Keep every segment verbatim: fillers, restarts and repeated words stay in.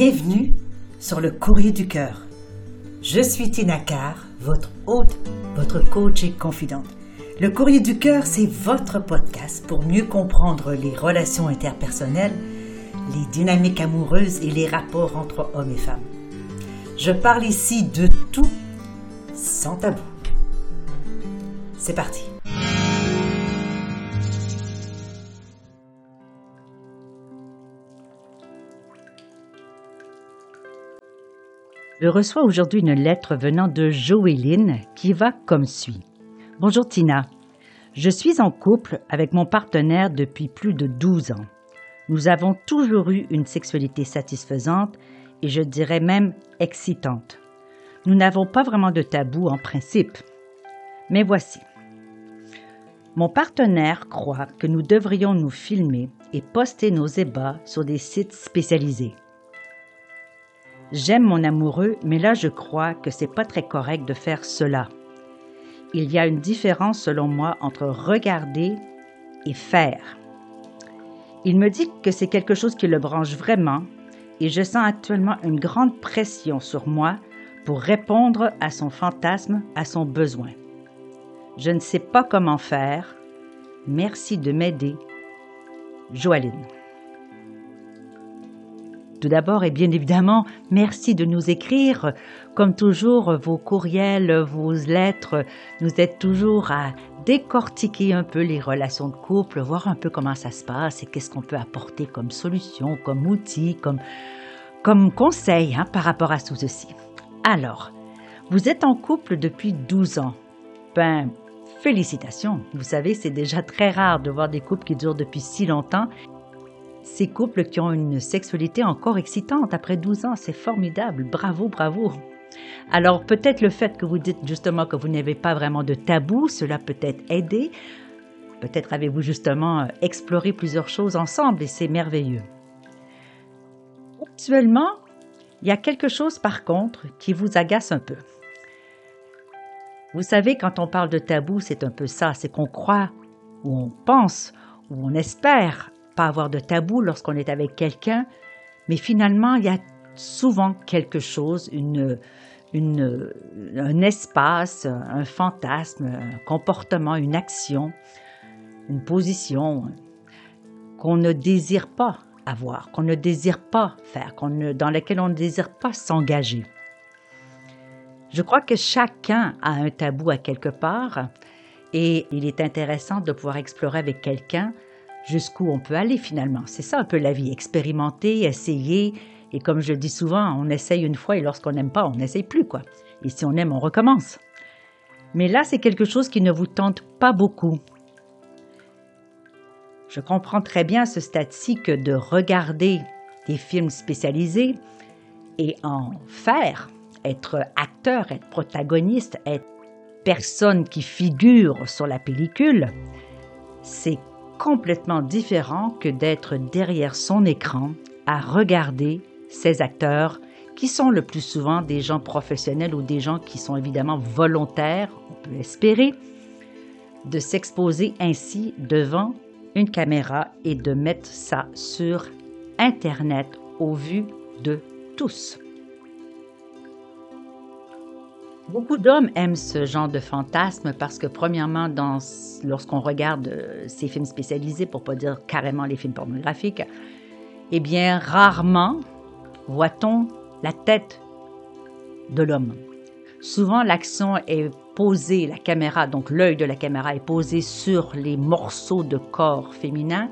Bienvenue sur le Courrier du cœur. Je suis Tina Carr, votre hôte, votre coach et confidente. Le Courrier du cœur, c'est votre podcast pour mieux comprendre les relations interpersonnelles, les dynamiques amoureuses et les rapports entre hommes et femmes. Je parle ici de tout, sans tabou. C'est parti! Je reçois aujourd'hui une lettre venant de Joëline qui va comme suit. Bonjour Tina, je suis en couple avec mon partenaire depuis plus de douze ans. Nous avons toujours eu une sexualité satisfaisante et je dirais même excitante. Nous n'avons pas vraiment de tabou en principe. Mais voici. Mon partenaire croit que nous devrions nous filmer et poster nos ébats sur des sites spécialisés. J'aime mon amoureux, mais là je crois que c'est pas très correct de faire cela. Il y a une différence selon moi entre regarder et faire. Il me dit que c'est quelque chose qui le branche vraiment et je sens actuellement une grande pression sur moi pour répondre à son fantasme, à son besoin. Je ne sais pas comment faire. Merci de m'aider. Joëline. Tout d'abord, et bien évidemment, merci de nous écrire. Comme toujours, vos courriels, vos lettres nous aident toujours à décortiquer un peu les relations de couple, voir un peu comment ça se passe et qu'est-ce qu'on peut apporter comme solution, comme outil, comme, comme conseil hein, par rapport à tout ceci. Alors, vous êtes en couple depuis douze ans. Ben, félicitations. Vous savez, c'est déjà très rare de voir des couples qui durent depuis si longtemps. Ces couples qui ont une sexualité encore excitante après douze ans, c'est formidable, bravo, bravo. Alors peut-être le fait que vous dites justement que vous n'avez pas vraiment de tabou, cela peut être aidé. Peut-être avez-vous justement exploré plusieurs choses ensemble et c'est merveilleux. Actuellement, il y a quelque chose par contre qui vous agace un peu. Vous savez, quand on parle de tabou, c'est un peu ça, c'est qu'on croit ou on pense ou on espère pas avoir de tabou lorsqu'on est avec quelqu'un, mais finalement, il y a souvent quelque chose, une, une, un espace, un fantasme, un comportement, une action, une position qu'on ne désire pas avoir, qu'on ne désire pas faire, qu'on ne, dans laquelle on ne désire pas s'engager. Je crois que chacun a un tabou à quelque part et il est intéressant de pouvoir explorer avec quelqu'un jusqu'où on peut aller finalement. C'est ça un peu la vie, expérimenter, essayer. Et comme je le dis souvent, on essaye une fois et lorsqu'on n'aime pas, on n'essaye plus, quoi. Et si on aime, on recommence. Mais là, c'est quelque chose qui ne vous tente pas beaucoup. Je comprends très bien ce stade-ci que de regarder des films spécialisés et en faire, être acteur, être protagoniste, être personne qui figure sur la pellicule, c'est complètement différent que d'être derrière son écran à regarder ces acteurs qui sont le plus souvent des gens professionnels ou des gens qui sont évidemment volontaires, on peut espérer, de s'exposer ainsi devant une caméra et de mettre ça sur Internet au vu de tous. Beaucoup d'hommes aiment ce genre de fantasme parce que, premièrement, dans, lorsqu'on regarde ces films spécialisés, pour ne pas dire carrément les films pornographiques, eh bien, rarement voit-on la tête de l'homme. Souvent, l'action est posée, la caméra, donc l'œil de la caméra est posé sur les morceaux de corps féminin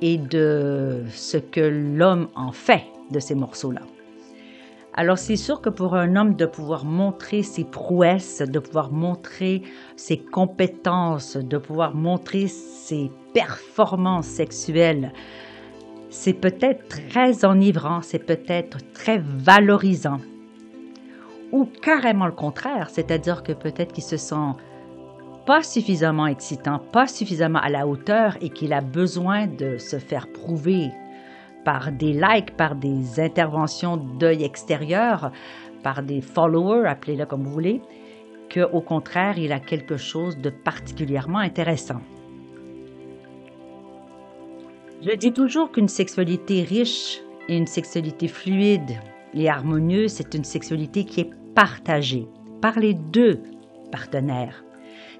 et de ce que l'homme en fait de ces morceaux-là. Alors, c'est sûr que pour un homme de pouvoir montrer ses prouesses, de pouvoir montrer ses compétences, de pouvoir montrer ses performances sexuelles, c'est peut-être très enivrant, c'est peut-être très valorisant. Ou carrément le contraire, c'est-à-dire que peut-être qu'il se sent pas suffisamment excitant, pas suffisamment à la hauteur et qu'il a besoin de se faire prouver par des likes, par des interventions d'œil extérieur, par des followers, appelez-le comme vous voulez, qu'au contraire, il a quelque chose de particulièrement intéressant. Je dis toujours qu'une sexualité riche une sexualité fluide et harmonieuse, c'est une sexualité qui est partagée par les deux partenaires.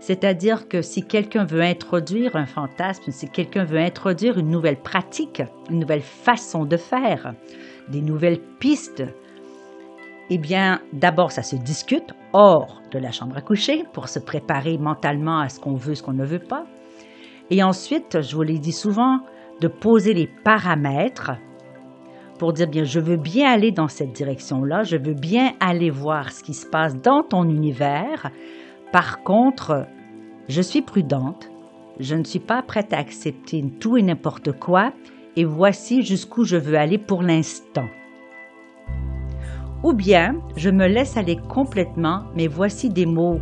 C'est-à-dire que si quelqu'un veut introduire un fantasme, si quelqu'un veut introduire une nouvelle pratique, une nouvelle façon de faire, des nouvelles pistes, eh bien, d'abord, ça se discute hors de la chambre à coucher pour se préparer mentalement à ce qu'on veut, ce qu'on ne veut pas. Et ensuite, je vous l'ai dit souvent, de poser les paramètres pour dire, bien, je veux bien aller dans cette direction-là, je veux bien aller voir ce qui se passe dans ton univers. Par contre, je suis prudente, je ne suis pas prête à accepter tout et n'importe quoi, et voici jusqu'où je veux aller pour l'instant. Ou bien, je me laisse aller complètement, mais voici des mots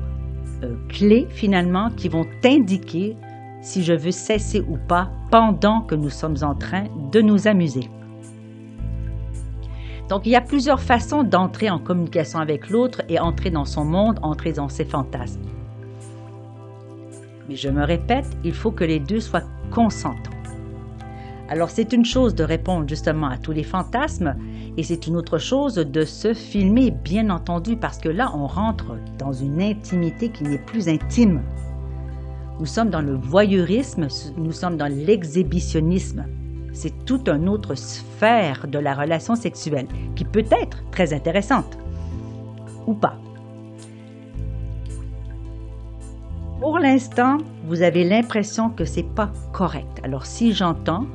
euh, clés finalement qui vont t'indiquer si je veux cesser ou pas pendant que nous sommes en train de nous amuser. Donc, il y a plusieurs façons d'entrer en communication avec l'autre et entrer dans son monde, entrer dans ses fantasmes. Mais je me répète, il faut que les deux soient consentants. Alors, c'est une chose de répondre justement à tous les fantasmes et c'est une autre chose de se filmer, bien entendu, parce que là, on rentre dans une intimité qui n'est plus intime. Nous sommes dans le voyeurisme, nous sommes dans l'exhibitionnisme. C'est toute une autre sphère de la relation sexuelle qui peut être très intéressante ou pas. Pour l'instant, vous avez l'impression que ce n'est pas correct. Alors si j'entends,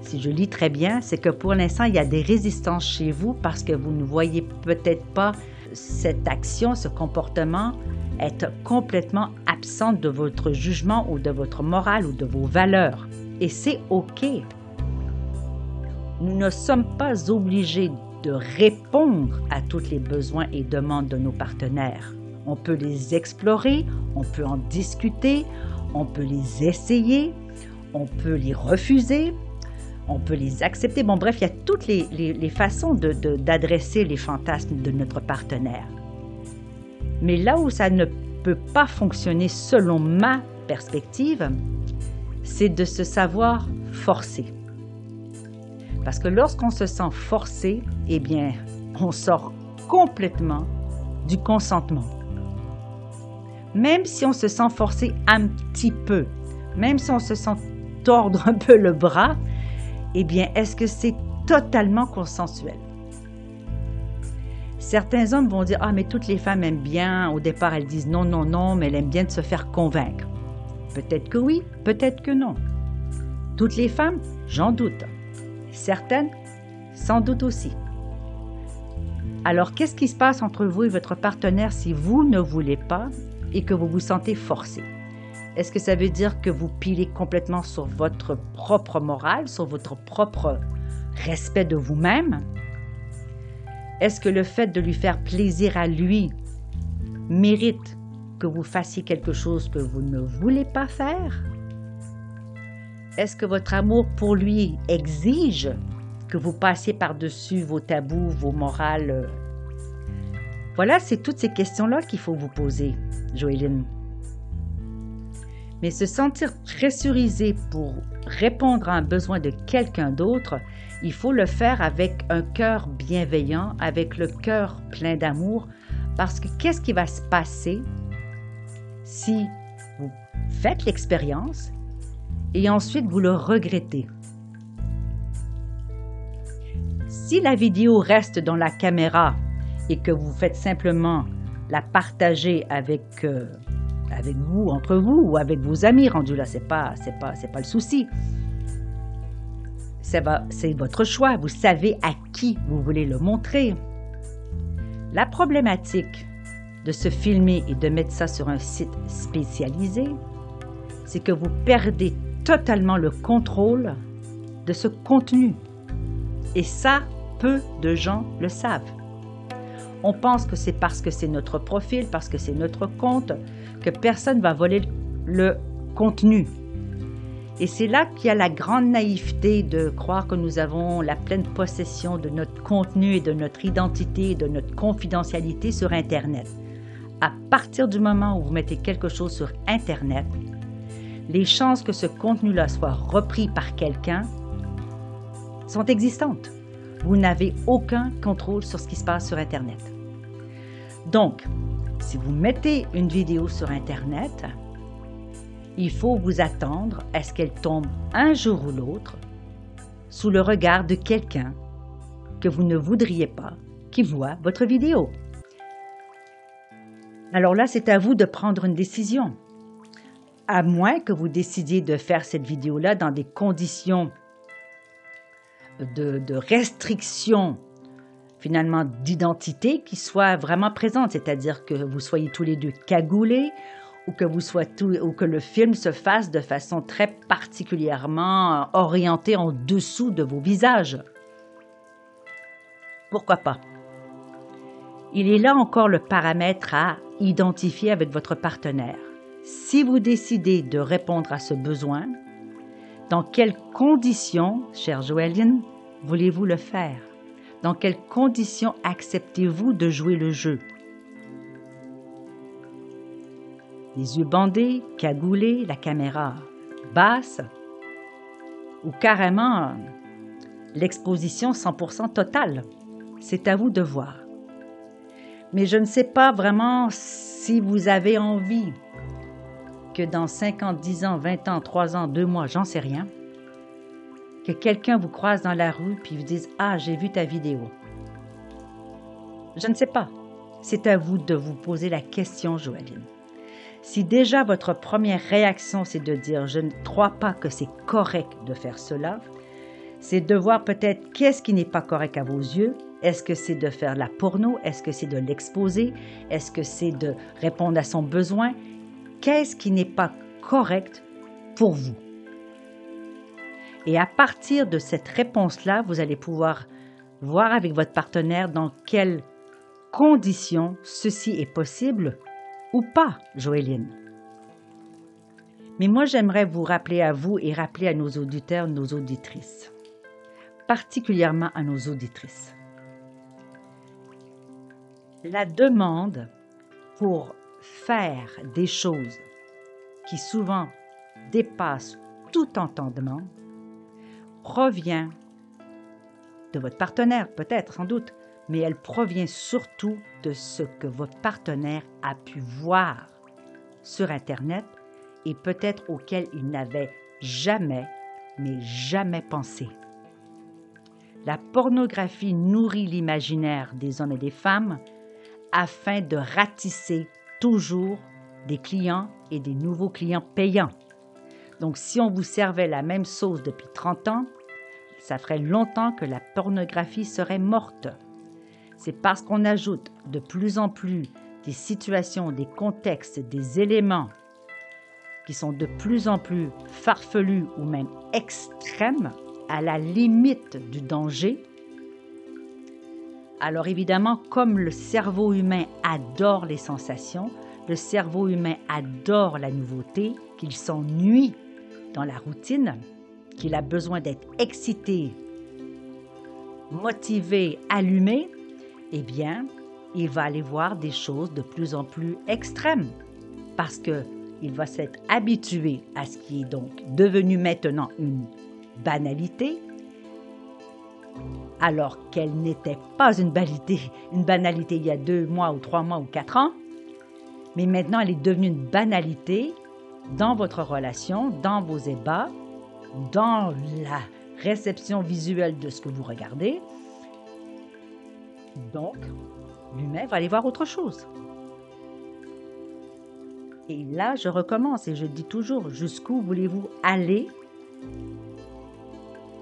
si je lis très bien, c'est que pour l'instant, il y a des résistances chez vous parce que vous ne voyez peut-être pas cette action, ce comportement être complètement absente de votre jugement ou de votre morale ou de vos valeurs. Et c'est OK. Nous ne sommes pas obligés de répondre à tous les besoins et demandes de nos partenaires. On peut les explorer, on peut en discuter, on peut les essayer, on peut les refuser, on peut les accepter. Bon, bref, il y a toutes les, les, les façons de, de, d'adresser les fantasmes de notre partenaire. Mais là où ça ne peut pas fonctionner selon ma perspective, c'est de se savoir forcé. Parce que lorsqu'on se sent forcé, eh bien, on sort complètement du consentement. Même si on se sent forcé un petit peu, même si on se sent tordre un peu le bras, eh bien, est-ce que c'est totalement consensuel? Certains hommes vont dire « Ah, mais toutes les femmes aiment bien. » Au départ, elles disent « Non, non, non, mais elles aiment bien de se faire convaincre. » Peut-être que oui, peut-être que non. Toutes les femmes, j'en doute. Certaines, sans doute aussi. Alors, qu'est-ce qui se passe entre vous et votre partenaire si vous ne voulez pas et que vous vous sentez forcé? Est-ce que ça veut dire que vous pilez complètement sur votre propre morale, sur votre propre respect de vous-même? Est-ce que le fait de lui faire plaisir à lui mérite que vous fassiez quelque chose que vous ne voulez pas faire? Est-ce que votre amour pour lui exige que vous passiez par-dessus vos tabous, vos morales? Voilà, c'est toutes ces questions-là qu'il faut vous poser, Joëline. Mais se sentir pressurisé pour répondre à un besoin de quelqu'un d'autre, il faut le faire avec un cœur bienveillant, avec le cœur plein d'amour, parce que qu'est-ce qui va se passer si vous faites l'expérience et ensuite vous le regrettez? Si la vidéo reste dans la caméra et que vous faites simplement la partager avec, euh, avec vous, entre vous ou avec vos amis rendus là, c'est pas, c'est pas, c'est pas le souci. C'est, va, c'est votre choix, vous savez à qui vous voulez le montrer. La problématique de se filmer et de mettre ça sur un site spécialisé, c'est que vous perdez totalement le contrôle de ce contenu. Et ça, peu de gens le savent. On pense que c'est parce que c'est notre profil, parce que c'est notre compte, que personne ne va voler le contenu. Et c'est là qu'il y a la grande naïveté de croire que nous avons la pleine possession de notre contenu et de notre identité et de notre confidentialité sur Internet. À partir du moment où vous mettez quelque chose sur Internet, les chances que ce contenu-là soit repris par quelqu'un sont existantes. Vous n'avez aucun contrôle sur ce qui se passe sur Internet. Donc, si vous mettez une vidéo sur Internet, il faut vous attendre à ce qu'elle tombe un jour ou l'autre sous le regard de quelqu'un que vous ne voudriez pas qui voit votre vidéo. Alors là, c'est à vous de prendre une décision. À moins que vous décidiez de faire cette vidéo-là dans des conditions de, de restriction, finalement, d'identité qui soient vraiment présentes, c'est-à-dire que vous soyez tous les deux cagoulés ou que, vous soyez tout, ou que le film se fasse de façon très particulièrement orientée en dessous de vos visages. Pourquoi pas? Il est là encore le paramètre à identifier avec votre partenaire. Si vous décidez de répondre à ce besoin, dans quelles conditions, chère Joëline, voulez-vous le faire? Dans quelles conditions acceptez-vous de jouer le jeu? Les yeux bandés, cagoulés, la caméra basse ou carrément l'exposition cent pour cent totale. C'est à vous de voir. Mais je ne sais pas vraiment si vous avez envie que dans cinq ans, dix ans, vingt ans, trois ans, deux mois, j'en sais rien, que quelqu'un vous croise dans la rue puis vous dise « Ah, j'ai vu ta vidéo ». Je ne sais pas. C'est à vous de vous poser la question, Joëline. Si déjà votre première réaction, c'est de dire « Je ne crois pas que c'est correct de faire cela », c'est de voir peut-être qu'est-ce qui n'est pas correct à vos yeux. Est-ce que c'est de faire de la porno? Est-ce que c'est de l'exposer? Est-ce que c'est de répondre à son besoin? Qu'est-ce qui n'est pas correct pour vous? Et à partir de cette réponse-là, vous allez pouvoir voir avec votre partenaire dans quelles conditions ceci est possible ou pas, Joëline. Mais moi, j'aimerais vous rappeler à vous et rappeler à nos auditeurs, nos auditrices, particulièrement à nos auditrices. La demande pour faire des choses qui souvent dépassent tout entendement provient de votre partenaire, peut-être, sans doute, mais elle provient surtout de ce que votre partenaire a pu voir sur Internet et peut-être auquel il n'avait jamais, mais jamais pensé. La pornographie nourrit l'imaginaire des hommes et des femmes afin de ratisser toujours des clients et des nouveaux clients payants. Donc, si on vous servait la même sauce depuis trente ans, ça ferait longtemps que la pornographie serait morte. C'est parce qu'on ajoute de plus en plus des situations, des contextes, des éléments qui sont de plus en plus farfelus ou même extrêmes, à la limite du danger. Alors évidemment, comme le cerveau humain adore les sensations, le cerveau humain adore la nouveauté, qu'il s'ennuie dans la routine, qu'il a besoin d'être excité, motivé, allumé, eh bien, il va aller voir des choses de plus en plus extrêmes parce qu'il va s'être habitué à ce qui est donc devenu maintenant une banalité, alors qu'elle n'était pas une banalité, une banalité il y a deux mois ou trois mois ou quatre ans, mais maintenant elle est devenue une banalité dans votre relation, dans vos ébats, dans la réception visuelle de ce que vous regardez. Donc, l'humain va aller voir autre chose. Et là, je recommence et je dis toujours, jusqu'où voulez-vous aller?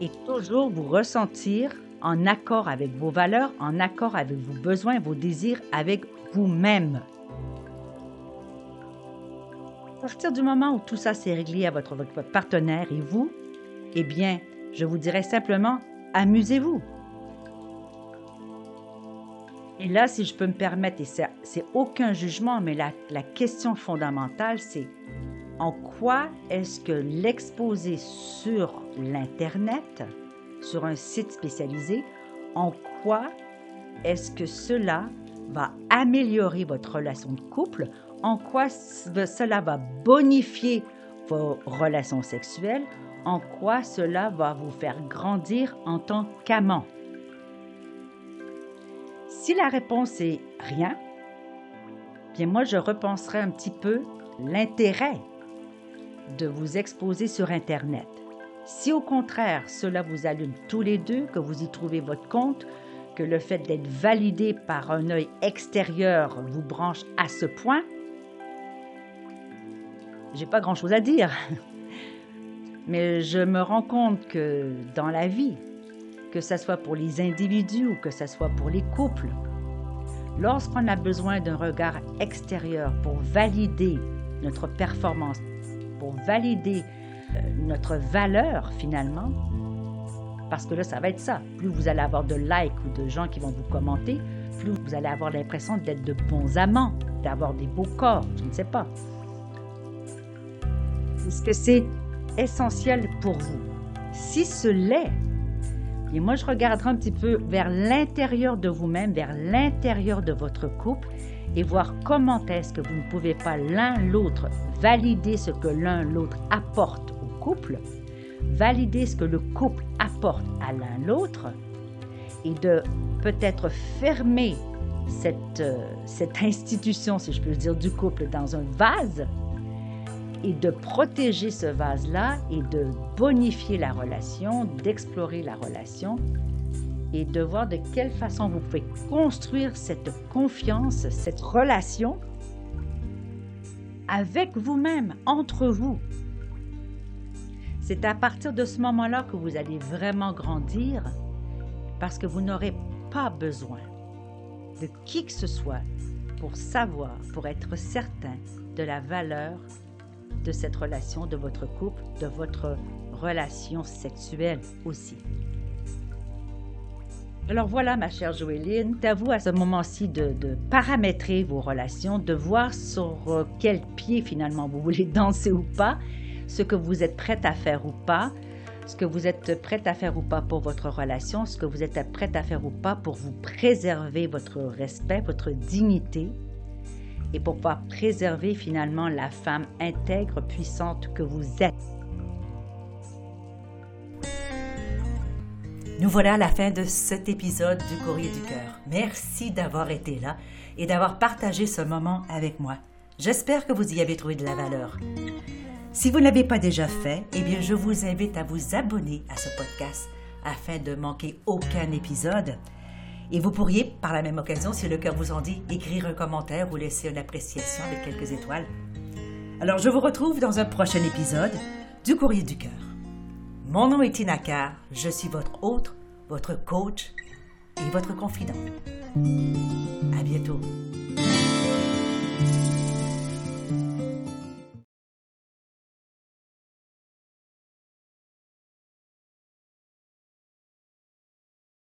Et toujours vous ressentir en accord avec vos valeurs, en accord avec vos besoins, vos désirs, avec vous-même. À partir du moment où tout ça s'est réglé à votre, votre partenaire et vous, eh bien, je vous dirais simplement, amusez-vous. Et là, si je peux me permettre, et c'est aucun jugement, mais la, la question fondamentale, c'est en quoi est-ce que l'exposer sur l'Internet, sur un site spécialisé, en quoi est-ce que cela va améliorer votre relation de couple? En quoi cela va bonifier vos relations sexuelles? En quoi cela va vous faire grandir en tant qu'amant? Si la réponse est rien, bien moi je repenserai un petit peu l'intérêt de vous exposer sur Internet. Si au contraire cela vous allume tous les deux, que vous y trouvez votre compte, que le fait d'être validé par un œil extérieur vous branche à ce point, j'ai pas grand-chose à dire. Mais je me rends compte que dans la vie, que ce soit pour les individus ou que ce soit pour les couples, lorsqu'on a besoin d'un regard extérieur pour valider notre performance, pour valider notre valeur finalement, parce que là, ça va être ça. Plus vous allez avoir de likes ou de gens qui vont vous commenter, plus vous allez avoir l'impression d'être de bons amants, d'avoir des beaux corps, je ne sais pas. Est-ce que c'est essentiel pour vous? Si ce l'est, et moi je regarderai un petit peu vers l'intérieur de vous-même, vers l'intérieur de votre couple, et voir comment est-ce que vous ne pouvez pas l'un l'autre valider ce que l'un l'autre apporte au couple, valider ce que le couple apporte à l'un l'autre, et de peut-être fermer cette, cette institution, si je peux dire, du couple dans un vase, et de protéger ce vase-là et de bonifier la relation, d'explorer la relation et de voir de quelle façon vous pouvez construire cette confiance, cette relation avec vous-même, entre vous. C'est à partir de ce moment-là que vous allez vraiment grandir parce que vous n'aurez pas besoin de qui que ce soit pour savoir, pour être certain de la valeur de cette relation, de votre couple, de votre relation sexuelle aussi. Alors voilà, ma chère Joëline, c'est à vous à ce moment-ci de, de paramétrer vos relations, de voir sur quel pied finalement vous voulez danser ou pas, ce que vous êtes prête à faire ou pas, ce que vous êtes prête à faire ou pas pour votre relation, ce que vous êtes prête à faire ou pas pour vous préserver votre respect, votre dignité, et pour pouvoir préserver finalement la femme intègre, puissante que vous êtes. Nous voilà à la fin de cet épisode du Courrier du cœur. Merci d'avoir été là et d'avoir partagé ce moment avec moi. J'espère que vous y avez trouvé de la valeur. Si vous ne l'avez pas déjà fait, eh bien je vous invite à vous abonner à ce podcast afin de ne manquer aucun épisode. Et vous pourriez, par la même occasion, si le cœur vous en dit, écrire un commentaire ou laisser une appréciation avec quelques étoiles. Alors, je vous retrouve dans un prochain épisode du Courrier du cœur. Mon nom est Tina Carr, je suis votre hôte, votre coach et votre confident. À bientôt.